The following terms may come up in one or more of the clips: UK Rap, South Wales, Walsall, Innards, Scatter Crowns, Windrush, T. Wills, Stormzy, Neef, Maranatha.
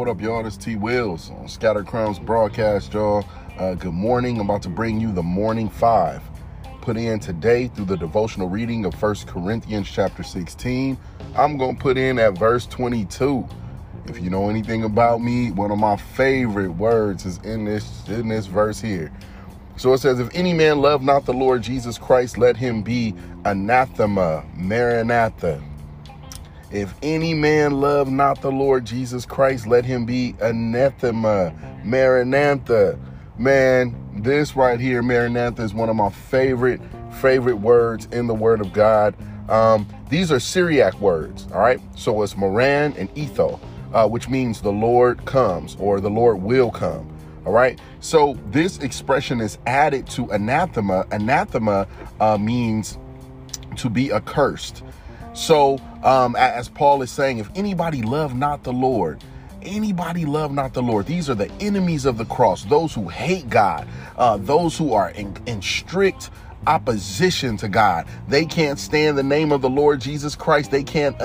what up, y'all? This is T. Wills on Scatter Crowns broadcast, y'all. Good morning. I'm about to bring you the Morning 5. Put in today through the devotional reading of 1 Corinthians chapter 16. I'm going to put in at verse 22. If you know anything about me, one of my favorite words is in this verse here. So it says, if any man love not the Lord Jesus Christ, let him be anathema, Maranatha. If any man love not the Lord Jesus Christ, let him be anathema, Maranatha. Man, this right here, Maranatha, is one of my favorite words in the Word of God. These are Syriac words, all right? So it's Maran and Etho, which means the Lord comes or the Lord will come, all right? So this expression is added to anathema. Anathema means to be accursed. So as Paul is saying, if anybody love not the Lord, these are the enemies of the cross, those who hate God, those who are in strict opposition to God. They can't stand the name of the Lord Jesus Christ. They can't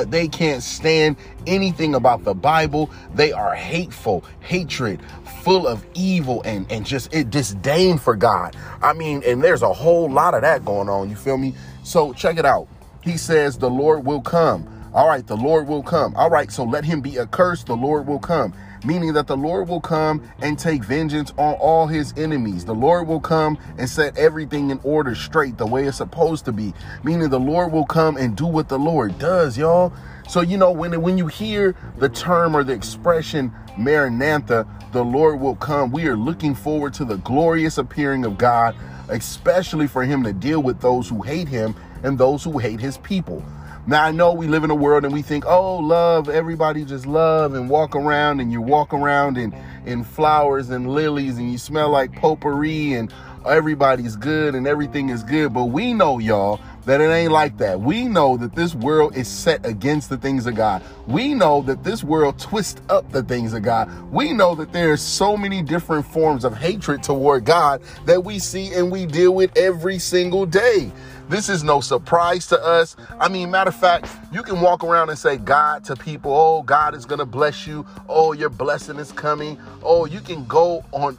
stand anything about the Bible. They are hateful, hatred, full of evil and just disdain for God. I mean, and there's a whole lot of that going on. You feel me? So check it out. He says the Lord will come. All right, the Lord will come. All right, so let him be accursed. The Lord will come, meaning that the Lord will come and take vengeance on all his enemies. The Lord will come and set everything in order straight the way it's supposed to be, meaning the Lord will come and do what the Lord does, y'all. So, you know, when you hear the term or the expression Maranatha, the Lord will come, we are looking forward to the glorious appearing of God, especially for him to deal with those who hate him and those who hate his people. Now, I know we live in a world and we think, oh, love, everybody just love and walk around, and you walk around in flowers and lilies and you smell like potpourri and everybody's good and everything is good. But we know, y'all, that it ain't like that. We know that this world is set against the things of God. We know that this world twists up the things of God. We know that there are so many different forms of hatred toward God that we see and we deal with every single day. This is no surprise to us. I mean, matter of fact, you can walk around and say God to people. Oh, God is going to bless you. Oh, your blessing is coming. Oh, you can go on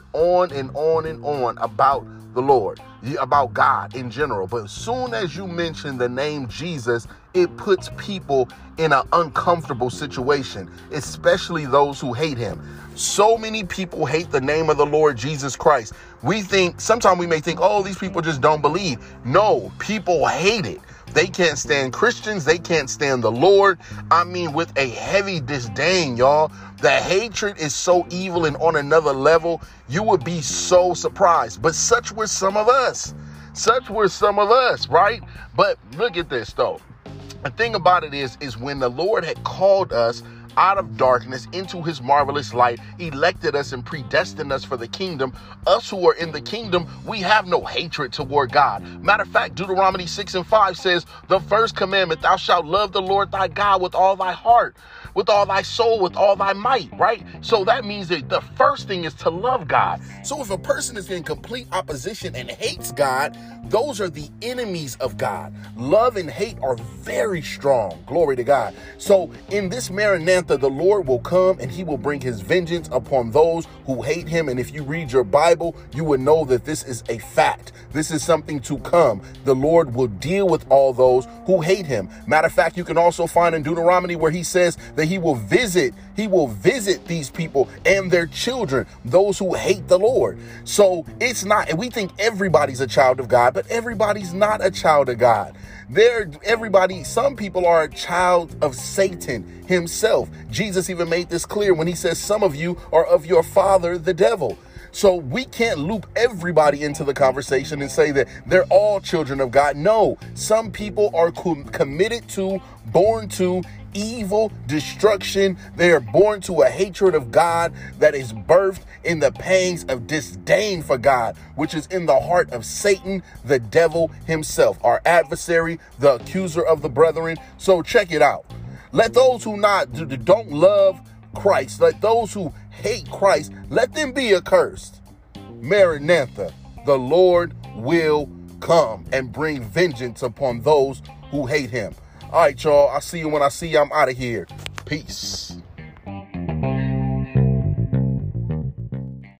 and on about the Lord, about God in general. But as soon as you mention the name Jesus, it puts people in an uncomfortable situation, especially those who hate him. So many people hate the name of the Lord Jesus Christ. We think, sometimes we may think, oh, these people just don't believe. No, people hate it. They can't stand Christians. They can't stand the Lord. I mean, with a heavy disdain, y'all. The hatred is so evil and on another level, you would be so surprised. But such were some of us. Right? But look at this, though. The thing about it is when the Lord had called us out of darkness into his marvelous light, elected us and predestined us for the kingdom, us who are in the kingdom, we have no hatred toward God. Matter of fact, Deuteronomy 6:5 says, the first commandment, thou shalt love the Lord thy God with all thy heart, with all thy soul, with all thy might, right? So that means that the first thing is to love God. So if a person is in complete opposition and hates God, those are the enemies of God. Love and hate are very strong. Glory to God. So in this Maranatha, the Lord will come and he will bring his vengeance upon those who hate him. And if you read your Bible, you will know that this is a fact. This is something to come. The Lord will deal with all those who hate him. Matter of fact, you can also find in Deuteronomy where he says that he will visit these people and their children, those who hate the Lord. So it's not, and we think everybody's a child of God, but everybody's not a child of God. Some people are a child of Satan himself. Jesus even made this clear when he says, some of you are of your father, the devil. So we can't loop everybody into the conversation and say that they're all children of God. No, some people are committed to, born to evil, destruction. They are born to a hatred of God that is birthed in the pangs of disdain for God, which is in the heart of Satan, the devil himself, our adversary, the accuser of the brethren. So check it out. Let those who don't love Christ, let those who hate Christ, let them be accursed. Maranatha, the Lord will come and bring vengeance upon those who hate him. All right, y'all. I'll see you when I see you. I'm out of here. Peace.